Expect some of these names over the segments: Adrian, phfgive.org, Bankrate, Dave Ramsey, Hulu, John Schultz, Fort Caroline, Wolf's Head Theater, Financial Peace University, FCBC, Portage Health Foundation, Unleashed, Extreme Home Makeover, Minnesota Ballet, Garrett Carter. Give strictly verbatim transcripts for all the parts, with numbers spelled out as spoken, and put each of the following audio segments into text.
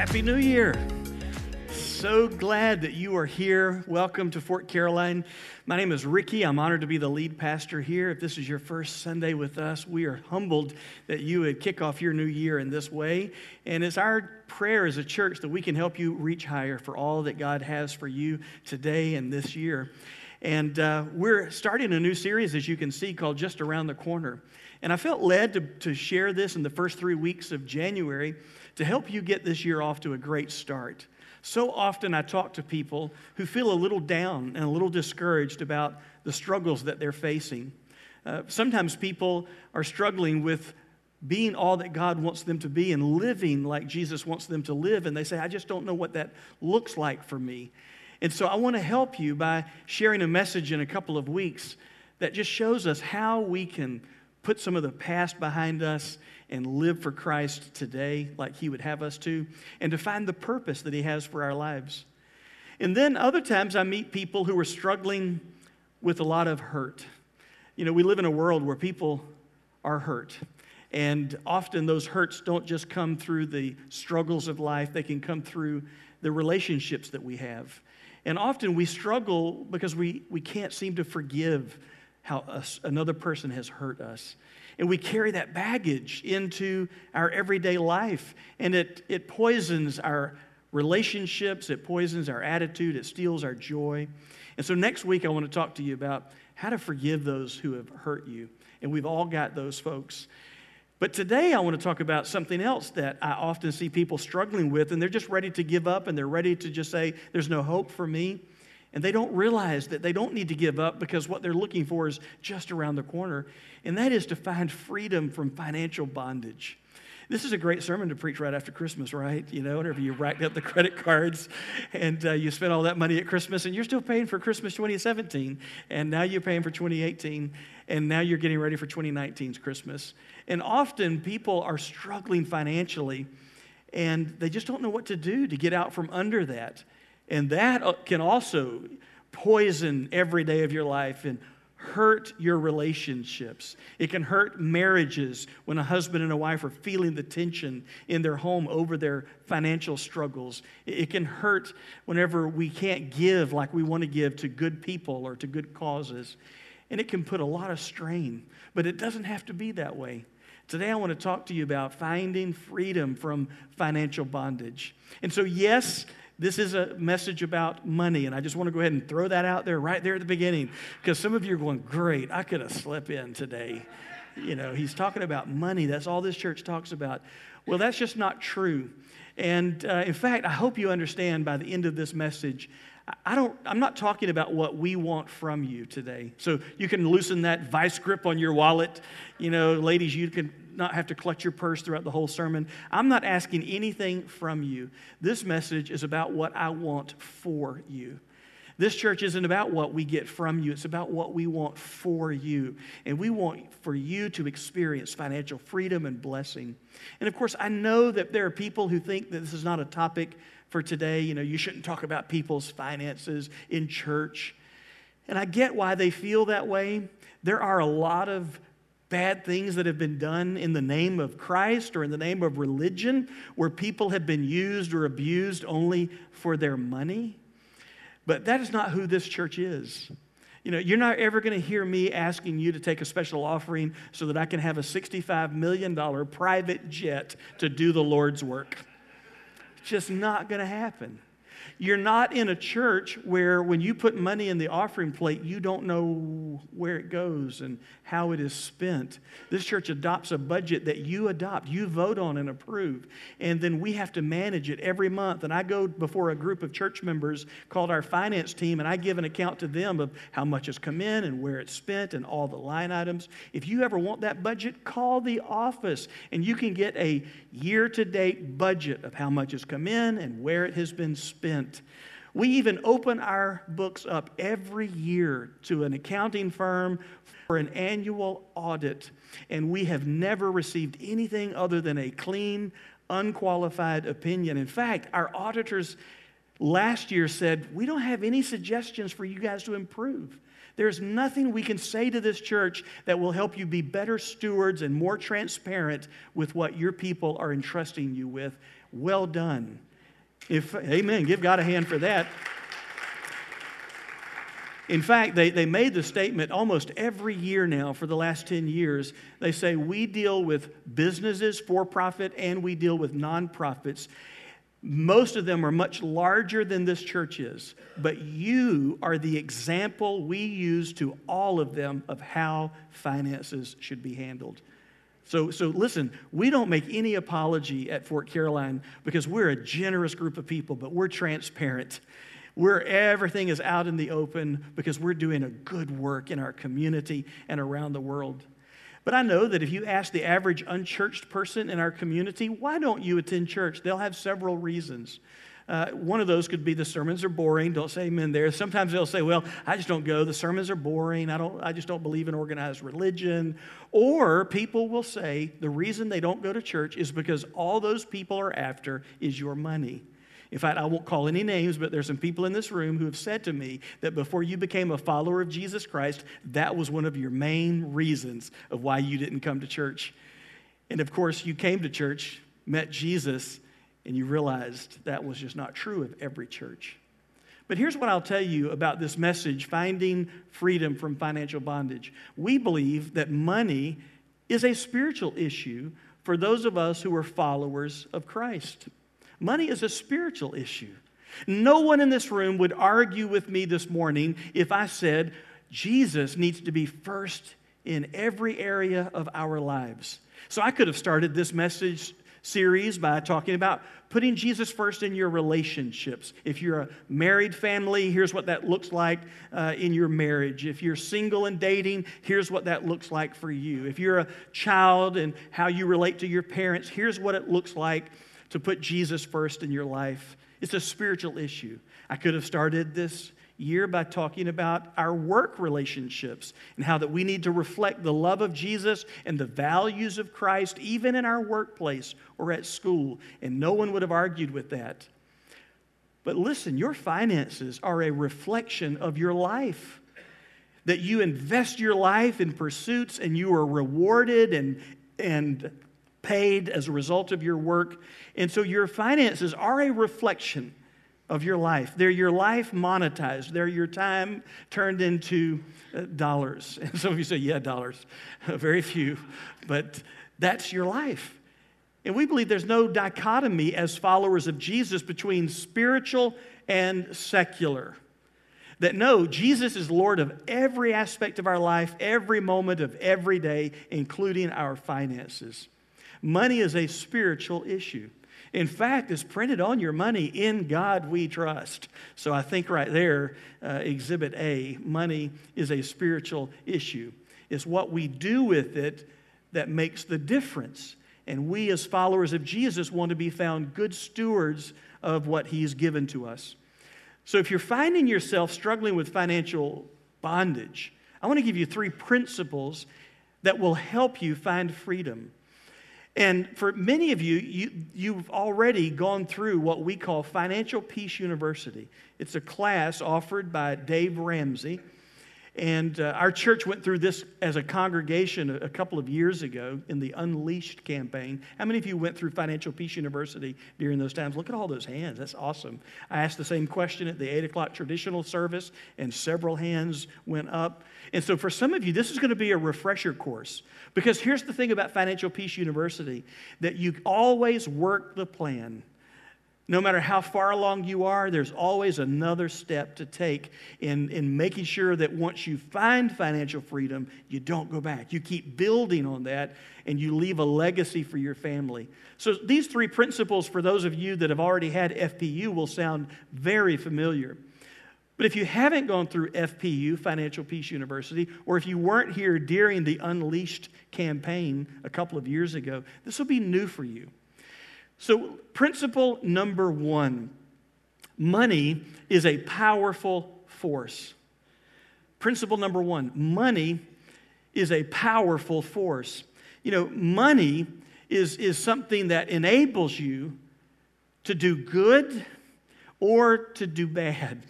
Happy New Year. So glad that you are here. Welcome to Fort Caroline. My name is Ricky. I'm honored to be the lead pastor here. If this is your first Sunday with us, we are humbled that you would kick off your new year in this way. And it's our prayer as a church that we can help you reach higher for all that God has for you today and this year. And uh, we're starting a new series, as you can see, called Just Around the Corner. And I felt led to, to share this in the first three weeks of January to help you get this year off to a great start. So often I talk to people who feel a little down and a little discouraged about the struggles that they're facing. Uh, sometimes people are struggling with being all that God wants them to be and living like Jesus wants them to live. And they say, I just don't know what that looks like for me. And so I want to help you by sharing a message in a couple of weeks that just shows us how we can put some of the past behind us and live for Christ today like he would have us to, and to find the purpose that he has for our lives. And then other times I meet people who are struggling with a lot of hurt. You know, we live in a world where people are hurt. And often those hurts don't just come through the struggles of life. They can come through the relationships that we have. And often we struggle because we, we can't seem to forgive how us, another person has hurt us. And we carry that baggage into our everyday life. And it, it poisons our relationships. It poisons our attitude. It steals our joy. And so next week I want to talk to you about how to forgive those who have hurt you. And we've all got those folks. But today I want to talk about something else that I often see people struggling with, and they're just ready to give up, and they're ready to just say, there's no hope for me. And they don't realize that they don't need to give up because what they're looking for is just around the corner, and that is to find freedom from financial bondage. This is a great sermon to preach right after Christmas, right? You know, whenever you racked up the credit cards and uh, you spent all that money at Christmas, and you're still paying for Christmas twenty seventeen, and now you're paying for twenty eighteen, and now you're getting ready for twenty nineteen's Christmas. And often people are struggling financially, and they just don't know what to do to get out from under that. And that can also poison every day of your life and hurt your relationships. It can hurt marriages when a husband and a wife are feeling the tension in their home over their financial struggles. It can hurt whenever we can't give like we want to give to good people or to good causes. And it can put a lot of strain, but it doesn't have to be that way. Today I want to talk to you about finding freedom from financial bondage. And so yes, this is a message about money, and I just want to go ahead and throw that out there right there at the beginning, because some of you are going, great, I could have slept in today. You know, he's talking about money. That's all this church talks about. Well, that's just not true. And uh, in fact, I hope you understand by the end of this message, I don't, I'm not talking about what we want from you today. So you can loosen that vice grip on your wallet. You know, ladies, you can not have to clutch your purse throughout the whole sermon. I'm not asking anything from you. This message is about what I want for you. This church isn't about what we get from you. It's about what we want for you. And we want for you to experience financial freedom and blessing. And of course, I know that there are people who think that this is not a topic for today. You know, you shouldn't talk about people's finances in church. And I get why they feel that way. There are a lot of bad things that have been done in the name of Christ or in the name of religion where people have been used or abused only for their money. But that is not who this church is. You know, you're not ever going to hear me asking you to take a special offering so that I can have a sixty-five million dollars private jet to do the Lord's work. It's just not going to happen. You're not in a church where when you put money in the offering plate, you don't know where it goes and how it is spent. This church adopts a budget that you adopt, you vote on and approve, and then we have to manage it every month. And I go before a group of church members called our finance team, and I give an account to them of how much has come in and where it's spent and all the line items. If you ever want that budget, call the office, and you can get a year-to-date budget of how much has come in and where it has been spent. We even open our books up every year to an accounting firm for an annual audit, and we have never received anything other than a clean, unqualified opinion. In fact, our auditors last year said, we don't have any suggestions for you guys to improve. There's nothing we can say to this church that will help you be better stewards and more transparent with what your people are entrusting you with. Well done. If, amen. Give God a hand for that. In fact, they, they made the statement almost every year now for the last ten years. They say, we deal with businesses, for-profit, and we deal with nonprofits. Most of them are much larger than this church is, but you are the example we use to all of them of how finances should be handled. So, so listen, we don't make any apology at Fort Caroline because we're a generous group of people, but we're transparent. We're, everything is out in the open because we're doing a good work in our community and around the world. But I know that if you ask the average unchurched person in our community, why don't you attend church? They'll have several reasons. Uh, one of those could be the sermons are boring. Don't say amen there. Sometimes they'll say, well, I just don't go. The sermons are boring. I don't. I just don't believe in organized religion. Or people will say the reason they don't go to church is because all those people are after is your money. In fact, I won't call any names, but there's some people in this room who have said to me that before you became a follower of Jesus Christ, that was one of your main reasons of why you didn't come to church. And of course, you came to church, met Jesus, and you realized that was just not true of every church. But here's what I'll tell you about this message, Finding Freedom from Financial Bondage. We believe that money is a spiritual issue for those of us who are followers of Christ. Money is a spiritual issue. No one in this room would argue with me this morning if I said Jesus needs to be first in every area of our lives. So I could have started this message series by talking about putting Jesus first in your relationships. If you're a married family, here's what that looks like uh, in your marriage. If you're single and dating, here's what that looks like for you. If you're a child and how you relate to your parents, here's what it looks like to put Jesus first in your life. It's a spiritual issue. I could have started this year by talking about our work relationships and how that we need to reflect the love of Jesus and the values of Christ, even in our workplace or at school. And no one would have argued with that. But listen, your finances are a reflection of your life. That you invest your life in pursuits and you are rewarded and and. paid as a result of your work. And so your finances are a reflection of your life. They're your life monetized. They're your time turned into dollars. And some of you say, yeah, dollars. Very few. But that's your life. And we believe there's no dichotomy as followers of Jesus between spiritual and secular. That no, Jesus is Lord of every aspect of our life, every moment of every day, including our finances. Money is a spiritual issue. In fact, it's printed on your money, in God we trust. So I think right there, uh, Exhibit A, money is a spiritual issue. It's what we do with it that makes the difference. And we as followers of Jesus want to be found good stewards of what he's given to us. So if you're finding yourself struggling with financial bondage, I want to give you three principles that will help you find freedom. And for many of you, you, you've already gone through what we call Financial Peace University. It's a class offered by Dave Ramsey. And uh, our church went through this as a congregation a couple of years ago in the Unleashed campaign. How many of you went through Financial Peace University during those times? Look at all those hands. That's awesome. I asked the same question at the eight o'clock traditional service, and several hands went up. And so for some of you, this is going to be a refresher course. Because here's the thing about Financial Peace University, that you always work the plan. No matter how far along you are, there's always another step to take in, in making sure that once you find financial freedom, you don't go back. You keep building on that, and you leave a legacy for your family. So these three principles, for those of you that have already had F P U, will sound very familiar. But if you haven't gone through F P U, Financial Peace University, or if you weren't here during the Unleashed campaign a couple of years ago, this will be new for you. So principle number one, money is a powerful force. Principle number one, money is a powerful force. You know, money is, is something that enables you to do good or to do bad.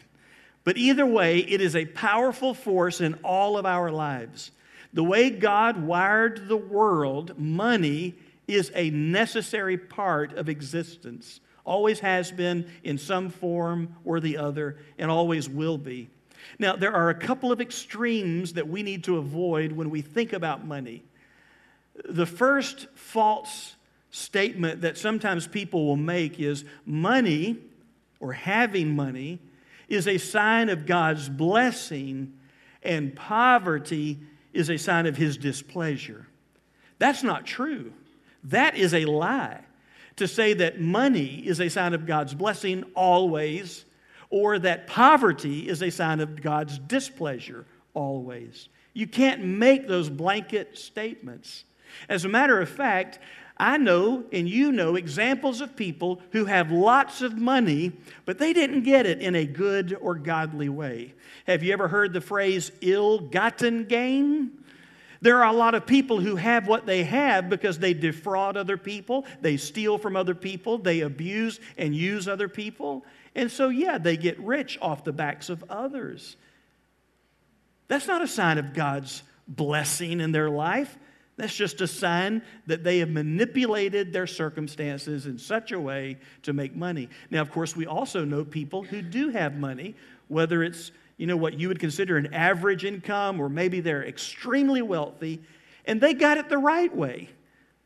But either way, it is a powerful force in all of our lives. The way God wired the world, money is a necessary part of existence Always has been in some form or the other, and always will be. Now, there are a couple of extremes that we need to avoid when we think about money. The first false statement that sometimes people will make is money, or having money, is a sign of God's blessing, and poverty is a sign of His displeasure. That's not true. That is a lie. To say that money is a sign of God's blessing always, or that poverty is a sign of God's displeasure always. You can't make those blanket statements. As a matter of fact, I know and you know examples of people who have lots of money, but they didn't get it in a good or godly way. Have you ever heard the phrase ill-gotten gain? There are a lot of people who have what they have because they defraud other people, they steal from other people, they abuse and use other people. And so, yeah, they get rich off the backs of others. That's not a sign of God's blessing in their life. That's just a sign that they have manipulated their circumstances in such a way to make money. Now, of course, we also know people who do have money, whether it's, you know, what you would consider an average income, or maybe they're extremely wealthy, and they got it the right way.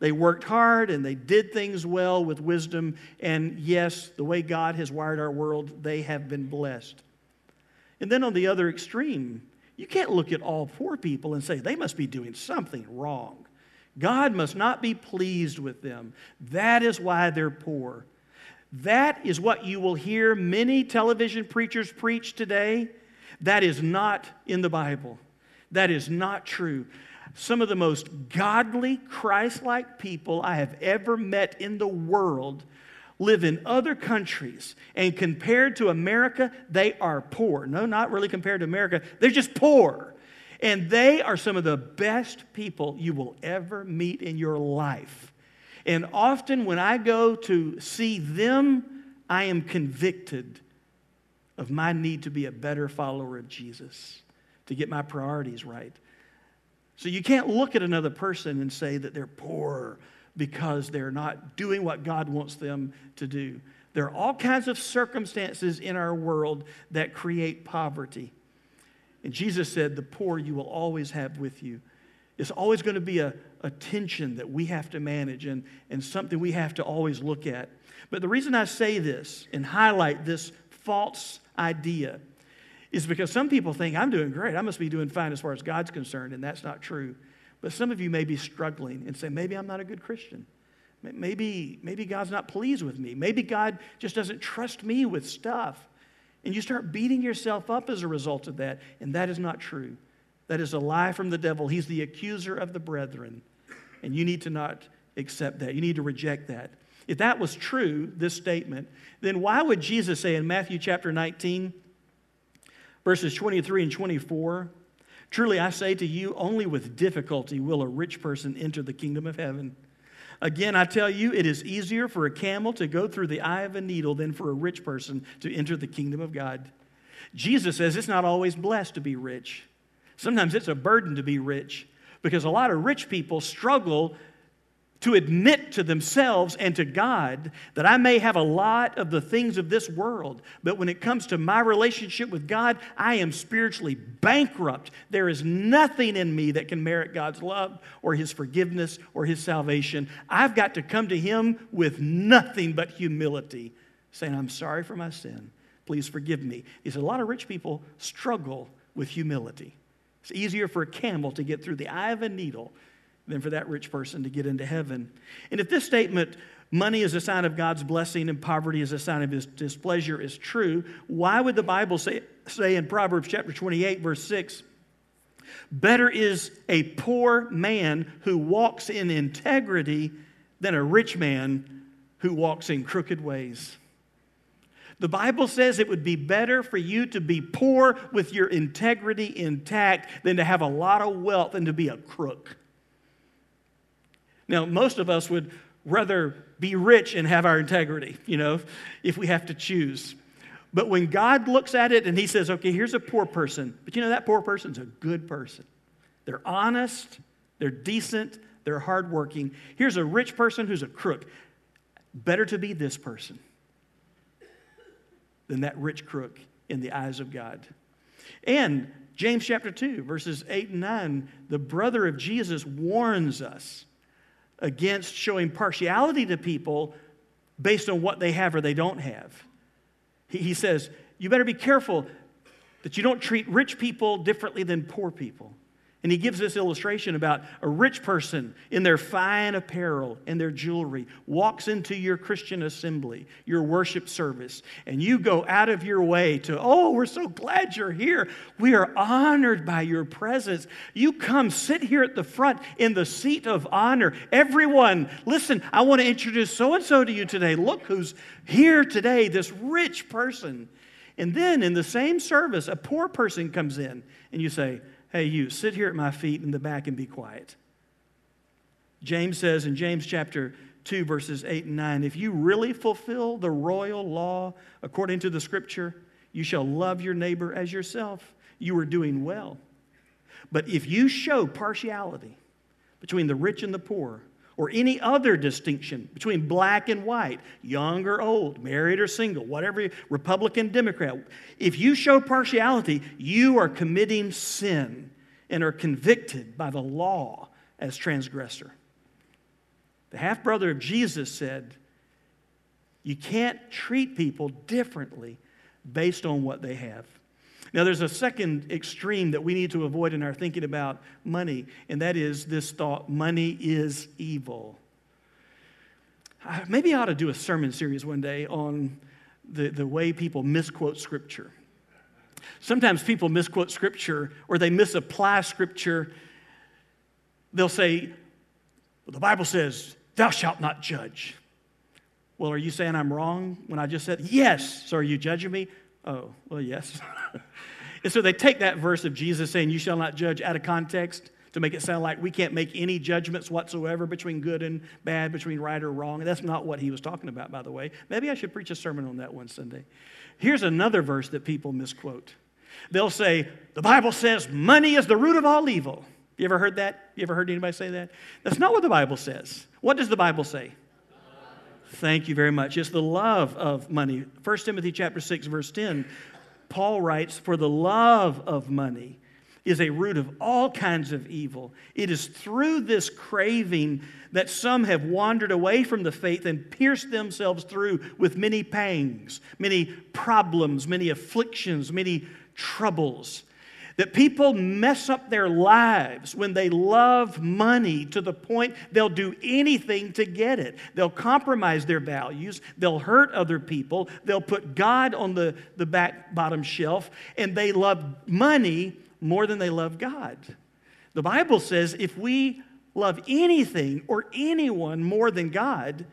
They worked hard and they did things well with wisdom, and yes, the way God has wired our world, they have been blessed. And then on the other extreme, you can't look at all poor people and say, they must be doing something wrong. God must not be pleased with them. That is why they're poor. That is what you will hear many television preachers preach today. That is not in the Bible. That is not true. Some of the most godly, Christ-like people I have ever met in the world live in other countries, and compared to America, they are poor. No, not really compared to America. They're just poor. And they are some of the best people you will ever meet in your life. And often when I go to see them, I am convicted of my need to be a better follower of Jesus, to get my priorities right. So you can't look at another person and say that they're poor because they're not doing what God wants them to do. There are all kinds of circumstances in our world that create poverty. And Jesus said, the poor you will always have with you. It's always going to be a, a tension that we have to manage, and, and something we have to always look at. But the reason I say this and highlight this false idea is because some people think, I'm doing great, I must be doing fine as far as God's concerned, and that's not true. But some of you may be struggling and say, maybe I'm not a good Christian. Maybe, maybe God's not pleased with me. Maybe God just doesn't trust me with stuff. And you start beating yourself up as a result of that, and that is not true. That is a lie from the devil. He's the accuser of the brethren, and you need to not accept that. You need to reject that. If that was true, this statement, then why would Jesus say in Matthew chapter nineteen, verses twenty-three and twenty-four, truly I say to you, only with difficulty will a rich person enter the kingdom of heaven. Again, I tell you, it is easier for a camel to go through the eye of a needle than for a rich person to enter the kingdom of God. Jesus says it's not always blessed to be rich. Sometimes it's a burden to be rich, because a lot of rich people struggle to admit to themselves and to God that I may have a lot of the things of this world, but when it comes to my relationship with God, I am spiritually bankrupt. There is nothing in me that can merit God's love or His forgiveness or His salvation. I've got to come to Him with nothing but humility, saying, I'm sorry for my sin. Please forgive me. He said, a lot of rich people struggle with humility. It's easier for a camel to get through the eye of a needle than for that rich person to get into heaven. And if this statement, money is a sign of God's blessing and poverty is a sign of His displeasure, is true, why would the Bible say, say in Proverbs chapter twenty-eight, verse six, better is a poor man who walks in integrity than a rich man who walks in crooked ways? The Bible says it would be better for you to be poor with your integrity intact than to have a lot of wealth and to be a crook. Now, most of us would rather be rich and have our integrity, you know, if we have to choose. But when God looks at it and He says, okay, here's a poor person, but you know, that poor person's a good person. They're honest, they're decent, they're hardworking. Here's a rich person who's a crook. Better to be this person than that rich crook in the eyes of God. And James chapter two, verses eight and nine, the brother of Jesus warns us against showing partiality to people based on what they have or they don't have. He, he says, you better be careful that you don't treat rich people differently than poor people. And he gives this illustration about a rich person in their fine apparel and their jewelry walks into your Christian assembly, your worship service, and you go out of your way to, oh, we're so glad you're here. We are honored by your presence. You come sit here at the front in the seat of honor. Everyone, listen, I want to introduce so-and-so to you today. Look who's here today, this rich person. And then in the same service, a poor person comes in and you say, hey, you, sit here at my feet in the back and be quiet. James says in James chapter two, verses eight and nine, if you really fulfill the royal law according to the scripture, you shall love your neighbor as yourself. You are doing well. But if you show partiality between the rich and the poor, or any other distinction between black and white, young or old, married or single, whatever, Republican, Democrat, if you show partiality, you are committing sin and are convicted by the law as transgressor. The half-brother of Jesus said, you can't treat people differently based on what they have. Now, there's a second extreme that we need to avoid in our thinking about money, and that is this thought, money is evil. Maybe I ought to do a sermon series one day on the, the way people misquote Scripture. Sometimes people misquote Scripture or they misapply Scripture. They'll say, well, the Bible says, thou shalt not judge. Well, are you saying I'm wrong when I just said, yes, so are you judging me? Oh, well, yes. And so they take that verse of Jesus saying, you shall not judge, out of context to make it sound like we can't make any judgments whatsoever between good and bad, between right or wrong. And that's not what he was talking about, by the way. Maybe I should preach a sermon on that one Sunday. Here's another verse that people misquote. They'll say, the Bible says money is the root of all evil. You ever heard that? You ever heard anybody say that? That's not what the Bible says. What does the Bible say? Thank you very much. It's the love of money. First Timothy chapter six, verse ten, Paul writes, for the love of money is a root of all kinds of evil. It is through this craving that some have wandered away from the faith and pierced themselves through with many pangs, many problems, many afflictions, many troubles. That people mess up their lives when they love money to the point they'll do anything to get it. They'll compromise their values. They'll hurt other people. They'll put God on the, the back bottom shelf, and they love money more than they love God. The Bible says if we love anything or anyone more than God,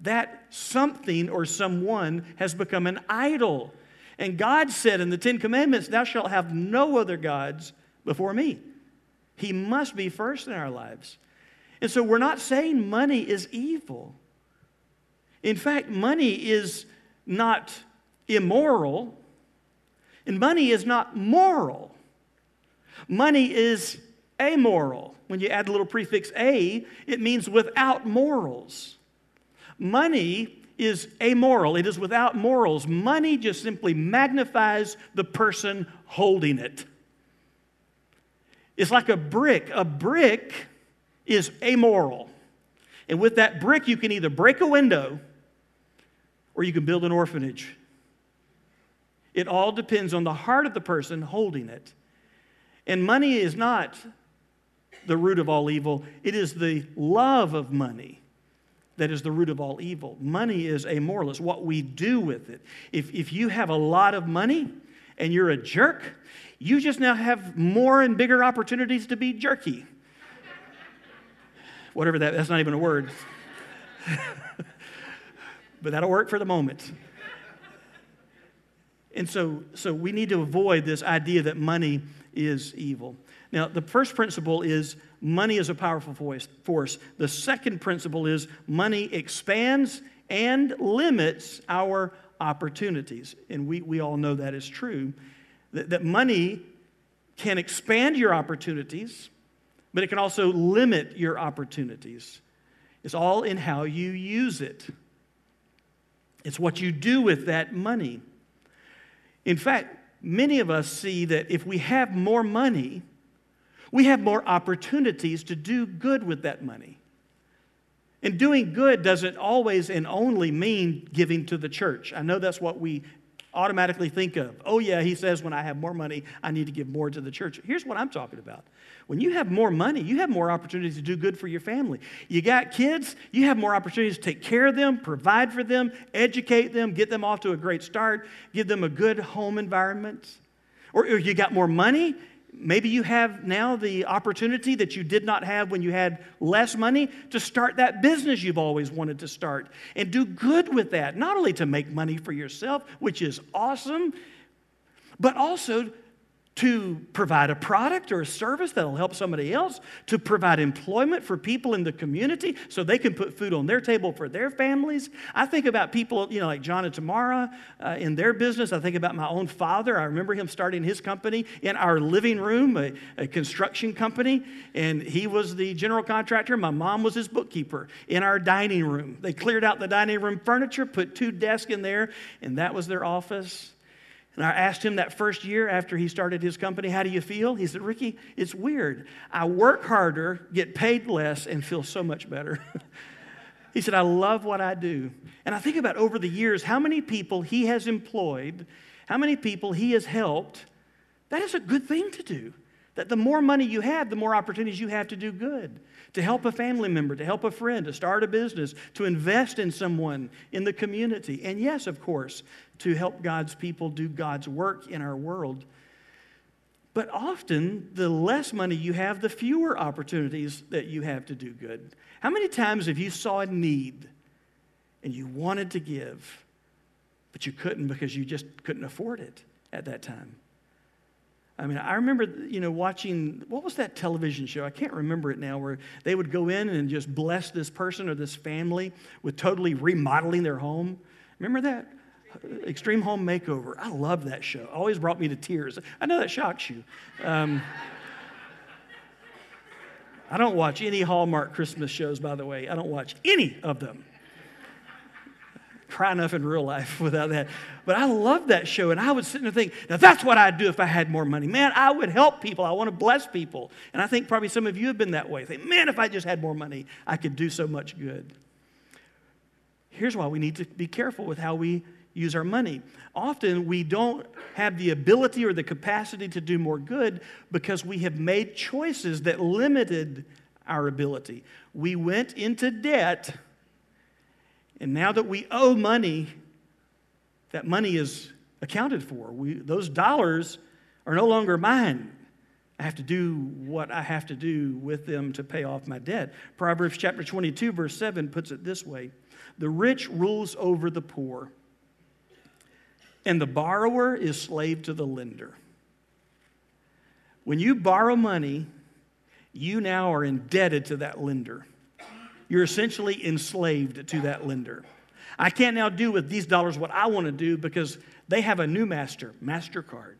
that something or someone has become an idol. And God said in the Ten Commandments, thou shalt have no other gods before me. He must be first in our lives. And so we're not saying money is evil. In fact, money is not immoral, and money is not moral. Money is amoral. When you add the little prefix a, it means without morals. Money is amoral. It is without morals. Money just simply magnifies the person holding it. It's like a brick. A brick is amoral. And with that brick, you can either break a window or you can build an orphanage. It all depends on the heart of the person holding it. And money is not the root of all evil. It is the love of money that is the root of all evil. Money is amoral. It's what we do with it. If, if you have a lot of money and you're a jerk, you just now have more and bigger opportunities to be jerky. Whatever that, that's not even a word. But that'll work for the moment. And so, so we need to avoid this idea that money is evil. Now, the first principle is money is a powerful force. The second principle is money expands and limits our opportunities. And we, we all know that is true, that, that money can expand your opportunities, but it can also limit your opportunities. It's all in how you use it. It's what you do with that money. In fact, many of us see that if we have more money, we have more opportunities to do good with that money. And doing good doesn't always and only mean giving to the church. I know that's what we automatically think of. Oh yeah, he says when I have more money, I need to give more to the church. Here's what I'm talking about. When you have more money, you have more opportunities to do good for your family. You got kids, you have more opportunities to take care of them, provide for them, educate them, get them off to a great start, give them a good home environment. Or, or you got more money, maybe you have now the opportunity that you did not have when you had less money to start that business you've always wanted to start and do good with that, not only to make money for yourself, which is awesome, but also to provide a product or a service that'll help somebody else, to provide employment for people in the community so they can put food on their table for their families. I think about people, you know, like John and Tamara uh, in their business. I think about my own father. I remember him starting his company in our living room, a, a construction company, and he was the general contractor. My mom was his bookkeeper in our dining room. They cleared out the dining room furniture, put two desks in there, and that was their office. And I asked him that first year after he started his company, how do you feel? He said, Ricky, it's weird. I work harder, get paid less, and feel so much better. He said, I love what I do. And I think about over the years how many people he has employed, how many people he has helped. That is a good thing to do. That the more money you have, the more opportunities you have to do good, to help a family member, to help a friend, to start a business, to invest in someone in the community. And yes, of course, to help God's people do God's work in our world. But often, the less money you have, the fewer opportunities that you have to do good. How many times have you saw a need and you wanted to give, but you couldn't because you just couldn't afford it at that time? I mean, I remember, you know, watching, what was that television show? I can't remember it now, where they would go in and just bless this person or this family with totally remodeling their home. Remember that? Extreme Home Makeover. I love that show. It always brought me to tears. I know that shocks you. Um, I don't watch any Hallmark Christmas shows, by the way. I don't watch any of them. Cry enough in real life without that. But I love that show, and I would sit there and think, now that's what I'd do if I had more money. Man, I would help people. I want to bless people. And I think probably some of you have been that way. Think, man, if I just had more money, I could do so much good. Here's why we need to be careful with how we use our money. Often we don't have the ability or the capacity to do more good because we have made choices that limited our ability. We went into debt. And now that we owe money, that money is accounted for. We, those dollars are no longer mine. I have to do what I have to do with them to pay off my debt. Proverbs chapter twenty-two, verse seven puts it this way. The rich rules over the poor, and the borrower is slave to the lender. When you borrow money, you now are indebted to that lender. You're essentially enslaved to that lender. I can't now do with these dollars what I want to do because they have a new master, MasterCard.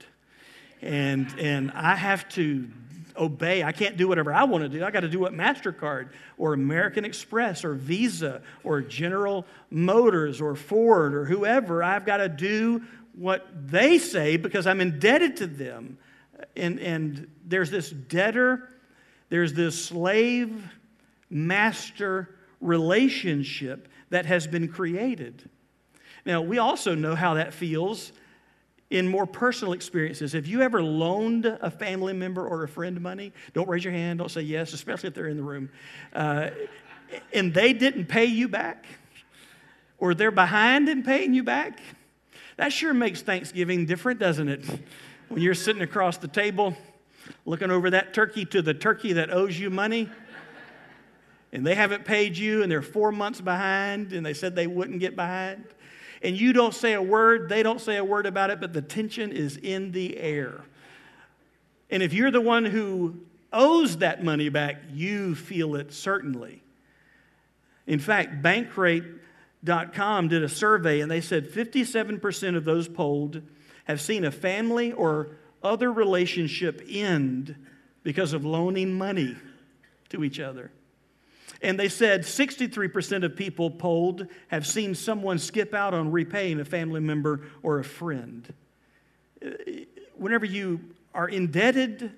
And, and I have to obey. I can't do whatever I want to do. I got to do what MasterCard or American Express or Visa or General Motors or Ford or whoever. I've got to do what they say because I'm indebted to them. And, and there's this debtor, there's this slave master relationship that has been created. Now, we also know how that feels in more personal experiences. Have you ever loaned a family member or a friend money? Don't raise your hand. Don't say yes, especially if they're in the room. Uh, and they didn't pay you back? Or they're behind in paying you back? That sure makes Thanksgiving different, doesn't it? When you're sitting across the table looking over that turkey to the turkey that owes you money, and they haven't paid you, and they're four months behind, and they said they wouldn't get behind. And you don't say a word, they don't say a word about it, but the tension is in the air. And if you're the one who owes that money back, you feel it certainly. In fact, Bankrate dot com did a survey, and they said fifty-seven percent of those polled have seen a family or other relationship end because of loaning money to each other. And they said sixty-three percent of people polled have seen someone skip out on repaying a family member or a friend. whenever you are indebted,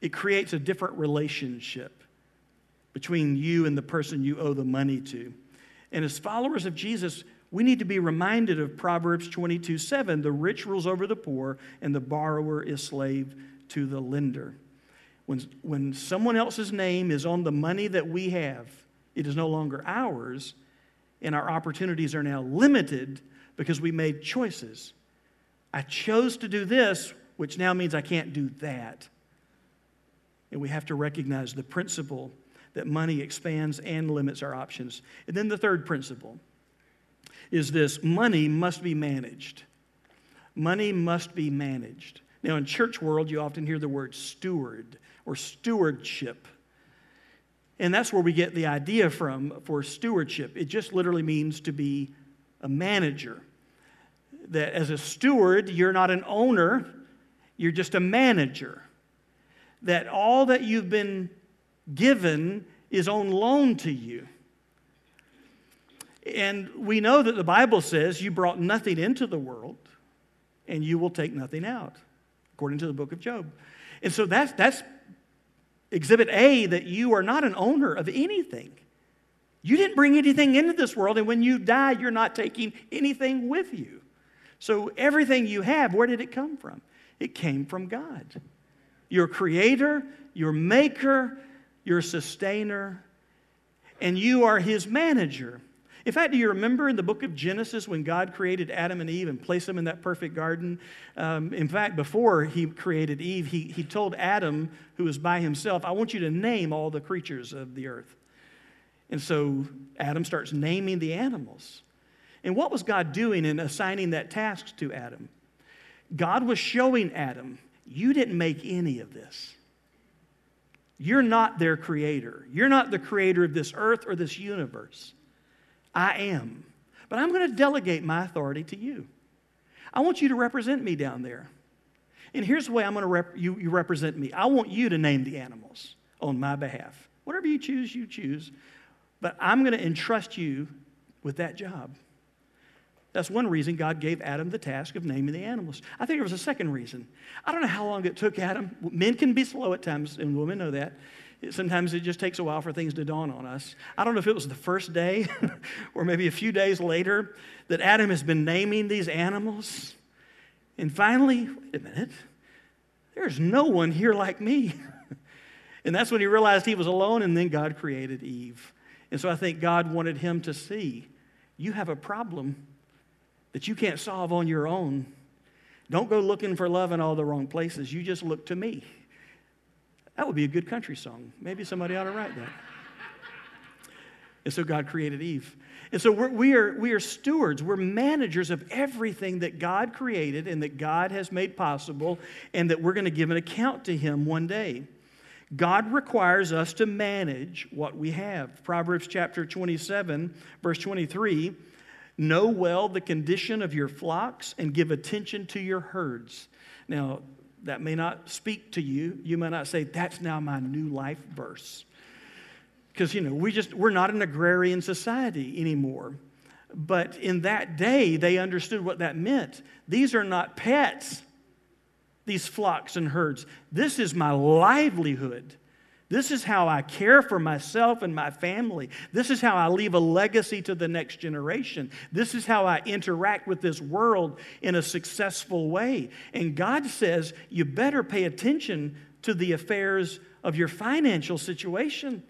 it creates a different relationship between you and the person you owe the money to. And as followers of Jesus, we need to be reminded of Proverbs twenty-two seven, the rich rules over the poor, and the borrower is slave to the lender. When, when someone else's name is on the money that we have, it is no longer ours, and our opportunities are now limited because we made choices. I chose to do this, which now means I can't do that. And we have to recognize the principle that money expands and limits our options. And then the third principle is this: money must be managed. Money must be managed. Now, in church world, you often hear the word steward or stewardship. And that's where we get the idea from for stewardship. It just literally means to be a manager. That as a steward, you're not an owner, you're just a manager. That all that you've been given is on loan to you. And we know that the Bible says you brought nothing into the world and you will take nothing out, according to the book of Job. And so that's, that's exhibit A, that you are not an owner of anything. You didn't bring anything into this world, and when you die, you're not taking anything with you. So everything you have, where did it come from? It came from God. Your creator, your maker, your sustainer, and you are his manager. In fact, do you remember in the book of Genesis when God created Adam and Eve and placed them in that perfect garden? Um, in fact, before he created Eve, he, he told Adam, who was by himself, I want you to name all the creatures of the earth. And so Adam starts naming the animals. And what was God doing in assigning that task to Adam? God was showing Adam, you didn't make any of this. You're not their creator. You're not the creator of this earth or this universe. I am, but I'm going to delegate my authority to you. I want you to represent me down there. And here's the way I'm going to rep- you, you represent me. I want you to name the animals on my behalf. Whatever you choose, you choose. But I'm going to entrust you with that job. That's one reason God gave Adam the task of naming the animals. I think there was a second reason. I don't know how long it took Adam. Men can be slow at times, and women know that. Sometimes it just takes a while for things to dawn on us. I don't know if it was the first day or maybe a few days later that Adam has been naming these animals. And finally, wait a minute, there's no one here like me. And that's when he realized he was alone, and then God created Eve. And so I think God wanted him to see, you have a problem that you can't solve on your own. Don't go looking for love in all the wrong places. You just look to me. That would be a good country song. Maybe somebody ought to write that. And so God created Eve. And so we're, we are we are stewards. We're managers of everything that God created and that God has made possible, and that we're going to give an account to him one day. God requires us to manage what we have. Proverbs chapter twenty-seven, verse twenty-three, know well the condition of your flocks and give attention to your herds. Now, that may not speak to you. You may not say, that's now my new life verse. Because, you know, we just, we're not an agrarian society anymore. But in that day, they understood what that meant. These are not pets, these flocks and herds. This is my livelihood. This is how I care for myself and my family. This is how I leave a legacy to the next generation. This is how I interact with this world in a successful way. And God says, you better pay attention to the affairs of your financial situation.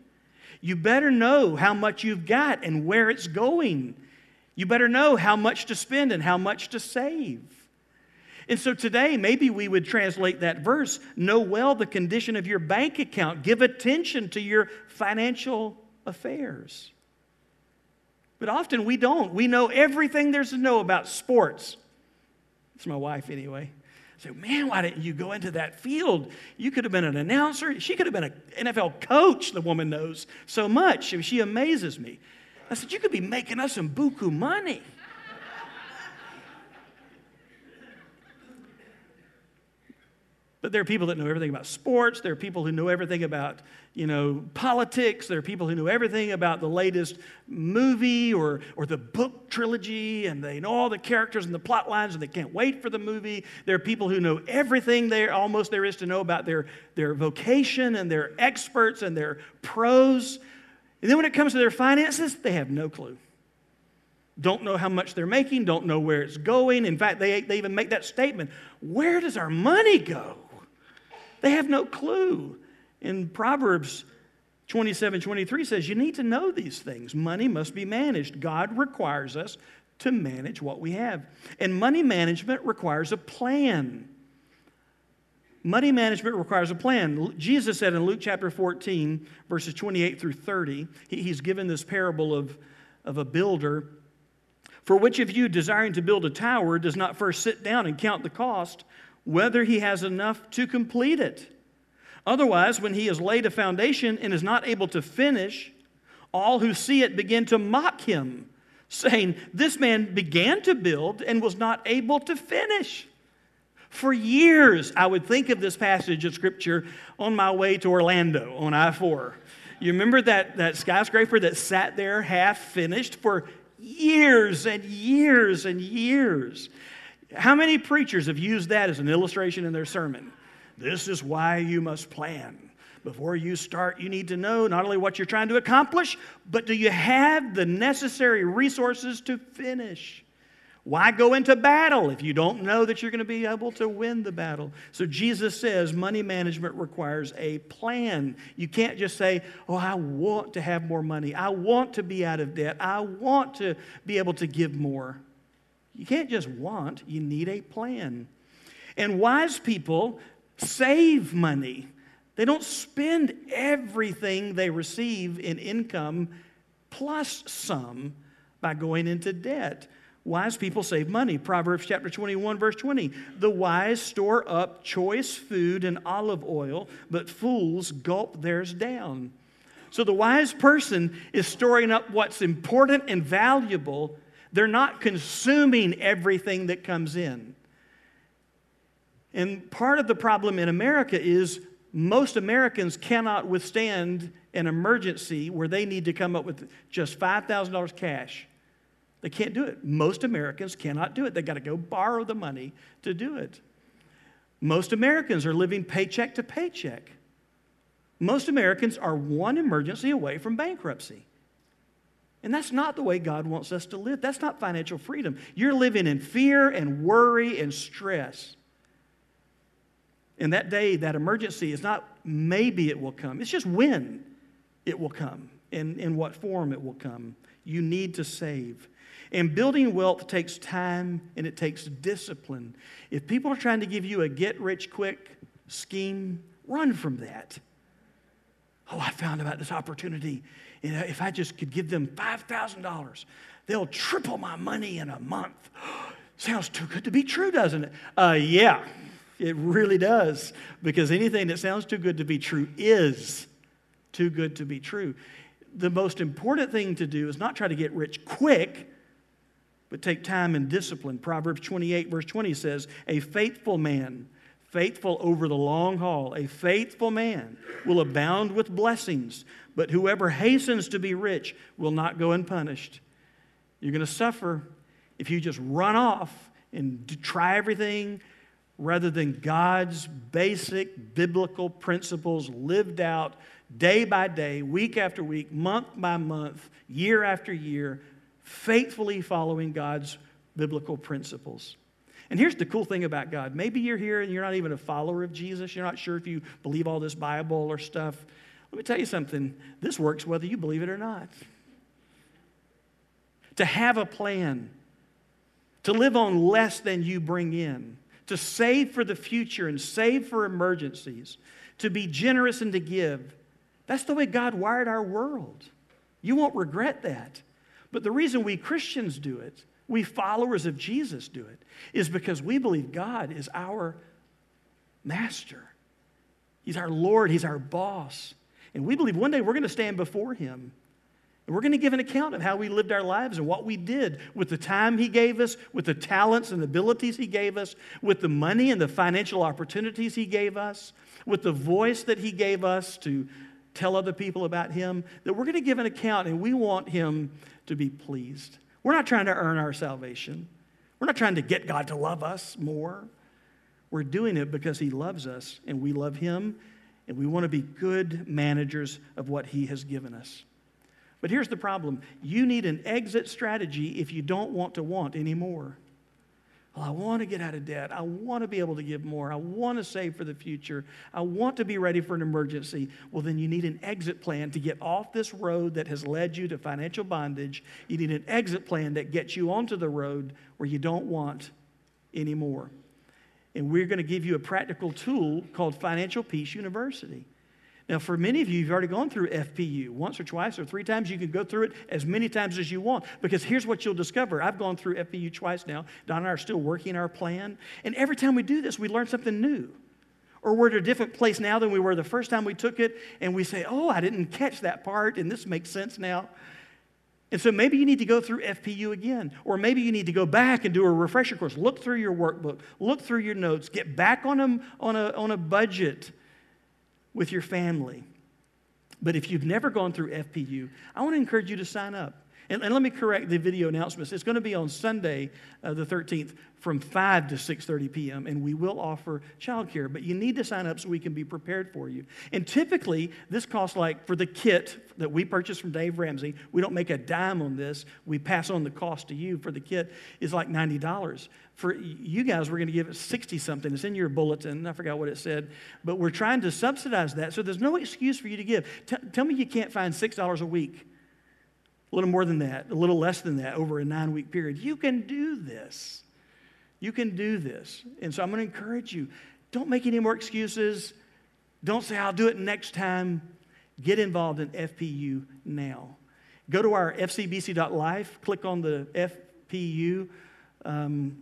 You better know how much you've got and where it's going. You better know how much to spend and how much to save. And so today, maybe we would translate that verse, know well the condition of your bank account. Give attention to your financial affairs. But often we don't. We know everything there's to know about sports. It's my wife anyway. I say, man, why didn't you go into that field? You could have been an announcer. She could have been an N F L coach. The woman knows so much. I mean, she amazes me. I said, you could be making us some buku money. But there are people that know everything about sports. There are people who know everything about, you know, politics. There are people who know everything about the latest movie or, or the book trilogy, and they know all the characters and the plot lines, and they can't wait for the movie. There are people who know everything there, almost there is to know about their, their vocation, and their experts and their pros. And then when it comes to their finances, they have no clue. Don't know how much they're making, don't know where it's going. In fact, they, they even make that statement, where does our money go? They have no clue. And Proverbs twenty-seven twenty-three says, you need to know these things. Money must be managed. God requires us to manage what we have. And money management requires a plan. Money management requires a plan. Jesus said in Luke chapter fourteen, verses twenty-eight through thirty, he, he's given this parable of, of a builder. For which of you, desiring to build a tower, does not first sit down and count the cost, whether he has enough to complete it? Otherwise, when he has laid a foundation and is not able to finish, all who see it begin to mock him, saying, this man began to build and was not able to finish. For years, I would think of this passage of Scripture on my way to Orlando on I four. You remember that, that skyscraper that sat there half finished for years and years and years. How many preachers have used that as an illustration in their sermon? This is why you must plan. Before you start, you need to know not only what you're trying to accomplish, but do you have the necessary resources to finish? Why go into battle if you don't know that you're going to be able to win the battle? So Jesus says money management requires a plan. You can't just say, oh, I want to have more money. I want to be out of debt. I want to be able to give more. You can't just want. You need a plan. And wise people save money. They don't spend everything they receive in income plus some by going into debt. Wise people save money. Proverbs chapter twenty-one, verse twenty. The wise store up choice food and olive oil, but fools gulp theirs down. So the wise person is storing up what's important and valuable. They're not consuming everything that comes in. And part of the problem in America is most Americans cannot withstand an emergency where they need to come up with just five thousand dollars cash. They can't do it. Most Americans cannot do it. They've got to go borrow the money to do it. Most Americans are living paycheck to paycheck. Most Americans are one emergency away from bankruptcy. And that's not the way God wants us to live. That's not financial freedom. You're living in fear and worry and stress. And that day, that emergency is not maybe it will come. It's just when it will come and in what form it will come. You need to save. And building wealth takes time and it takes discipline. If people are trying to give you a get-rich-quick scheme, run from that. Oh, I found about this opportunity. You know, if I just could give them five thousand dollars, they'll triple my money in a month. Sounds too good to be true, doesn't it? Uh, yeah, it really does. Because anything that sounds too good to be true is too good to be true. The most important thing to do is not try to get rich quick, but take time and discipline. Proverbs twenty-eight, verse twenty says, a faithful man, faithful over the long haul, a faithful man will abound with blessings, but whoever hastens to be rich will not go unpunished. You're going to suffer if you just run off and try everything rather than God's basic biblical principles lived out day by day, week after week, month by month, year after year, faithfully following God's biblical principles. And here's the cool thing about God. Maybe you're here and you're not even a follower of Jesus. You're not sure if you believe all this Bible or stuff. Let me tell you something. This works whether you believe it or not. To have a plan, to live on less than you bring in, to save for the future and save for emergencies, to be generous and to give. That's the way God wired our world. You won't regret that. But the reason we Christians do it, we followers of Jesus do it, is because we believe God is our master. He's our Lord. He's our boss. And we believe one day we're going to stand before him And we're going to give an account of how we lived our lives and what we did with the time he gave us, with the talents and abilities he gave us, with the money and the financial opportunities he gave us, with the voice that he gave us to tell other people about him, that we're going to give an account, and we want him to be pleased. We're not trying to earn our salvation. We're not trying to get God to love us more. We're doing it because he loves us, and we love him, and we want to be good managers of what he has given us. But here's the problem. You need an exit strategy if you don't want to want anymore. Well, I want to get out of debt. I want to be able to give more. I want to save for the future. I want to be ready for an emergency. Well, then you need an exit plan to get off this road that has led you to financial bondage. You need an exit plan that gets you onto the road where you don't want anymore. And we're going to give you a practical tool called Financial Peace University. Now, for many of you, you've already gone through F P U once or twice or three times. You can go through it as many times as you want, because here's what you'll discover. I've gone through F P U twice now. Don and I are still working our plan. And every time we do this, we learn something new. Or we're at a different place now than we were the first time we took it, and we say, oh, I didn't catch that part, and this makes sense now. And so maybe you need to go through F P U again, or maybe you need to go back and do a refresher course. Look through your workbook. Look through your notes. Get back on a, on a, on a budget with your family. But if you've never gone through F P U, I want to encourage you to sign up. And, and let me correct the video announcements. It's going to be on Sunday, uh, the thirteenth, from five to six thirty p.m., and we will offer childcare. But you need to sign up so we can be prepared for you. And typically, this costs, like, for the kit that we purchased from Dave Ramsey, we don't make a dime on this. We pass on the cost to you for the kit. It's like ninety dollars. For you guys, we're going to give it sixty-something. It's in your bulletin. I forgot what it said. But we're trying to subsidize that, so there's no excuse for you to give. T- tell me you can't find six dollars a week. A little more than that, a little less than that over a nine-week period. You can do this. You can do this. And so I'm going to encourage you, don't make any more excuses. Don't say, I'll do it next time. Get involved in F P U now. Go to our f c b c dot life, click on the F P U um,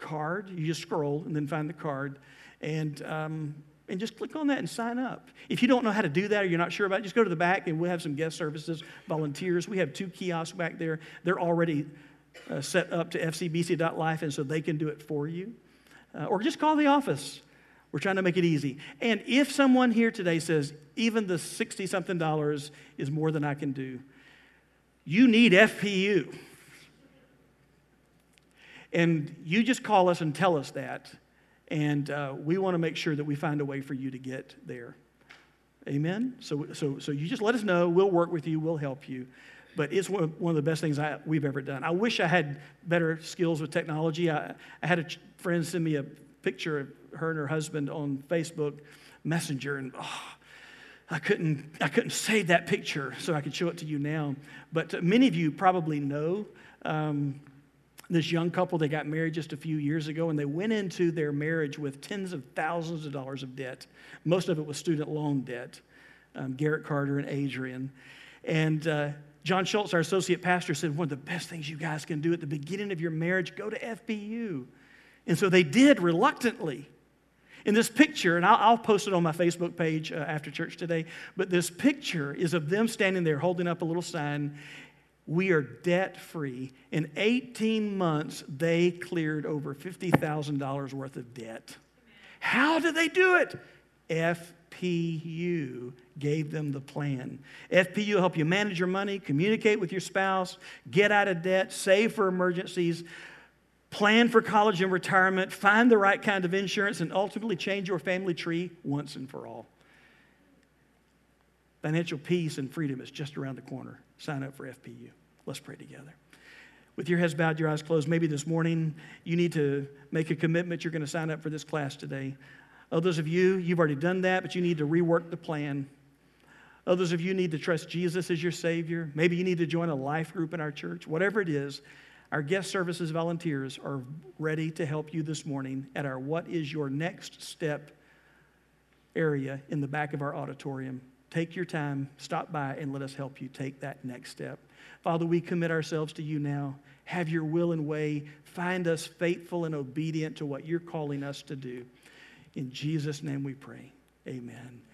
card. You just scroll and then find the card. And... Um, And just click on that and sign up. If you don't know how to do that or you're not sure about it, just go to the back and we'll have some guest services, volunteers. We have two kiosks back there. They're already uh, set up to f c b c dot life, and so they can do it for you. Uh, or just call the office. We're trying to make it easy. And if someone here today says, even the sixty-something dollars is more than I can do, you need F P U. And you just call us and tell us that. And uh, we want to make sure that we find a way for you to get there. Amen? So so, so you just let us know. We'll work with you. We'll help you. But it's one of the best things I, we've ever done. I wish I had better skills with technology. I, I had a ch- friend send me a picture of her and her husband on Facebook Messenger. And oh, I couldn't, I couldn't save that picture so I could show it to you now. But many of you probably know um this young couple. They got married just a few years ago, and they went into their marriage with tens of thousands of dollars of debt. Most of it was student loan debt, um, Garrett Carter and Adrian. And uh, John Schultz, our associate pastor, said, one of the best things you guys can do at the beginning of your marriage, go to F P U. And so they did, reluctantly. In this picture, and I'll, I'll post it on my Facebook page uh, after church today, but this picture is of them standing there holding up a little sign, "We are debt-free." In eighteen months, they cleared over fifty thousand dollars worth of debt. How did they do it? F P U gave them the plan. F P U will help you manage your money, communicate with your spouse, get out of debt, save for emergencies, plan for college and retirement, find the right kind of insurance, and ultimately change your family tree once and for all. Financial peace and freedom is just around the corner. Sign up for F P U. Let's pray together. With your heads bowed, your eyes closed, maybe this morning you need to make a commitment. You're going to sign up for this class today. Others of you, you've already done that, but you need to rework the plan. Others of you need to trust Jesus as your Savior. Maybe you need to join a life group in our church. Whatever it is, our guest services volunteers are ready to help you this morning at our What Is Your Next Step area in the back of our auditorium. Take your time, stop by, and let us help you take that next step. Father, we commit ourselves to you now. Have your will and way. Find us faithful and obedient to what you're calling us to do. In Jesus' name we pray. Amen.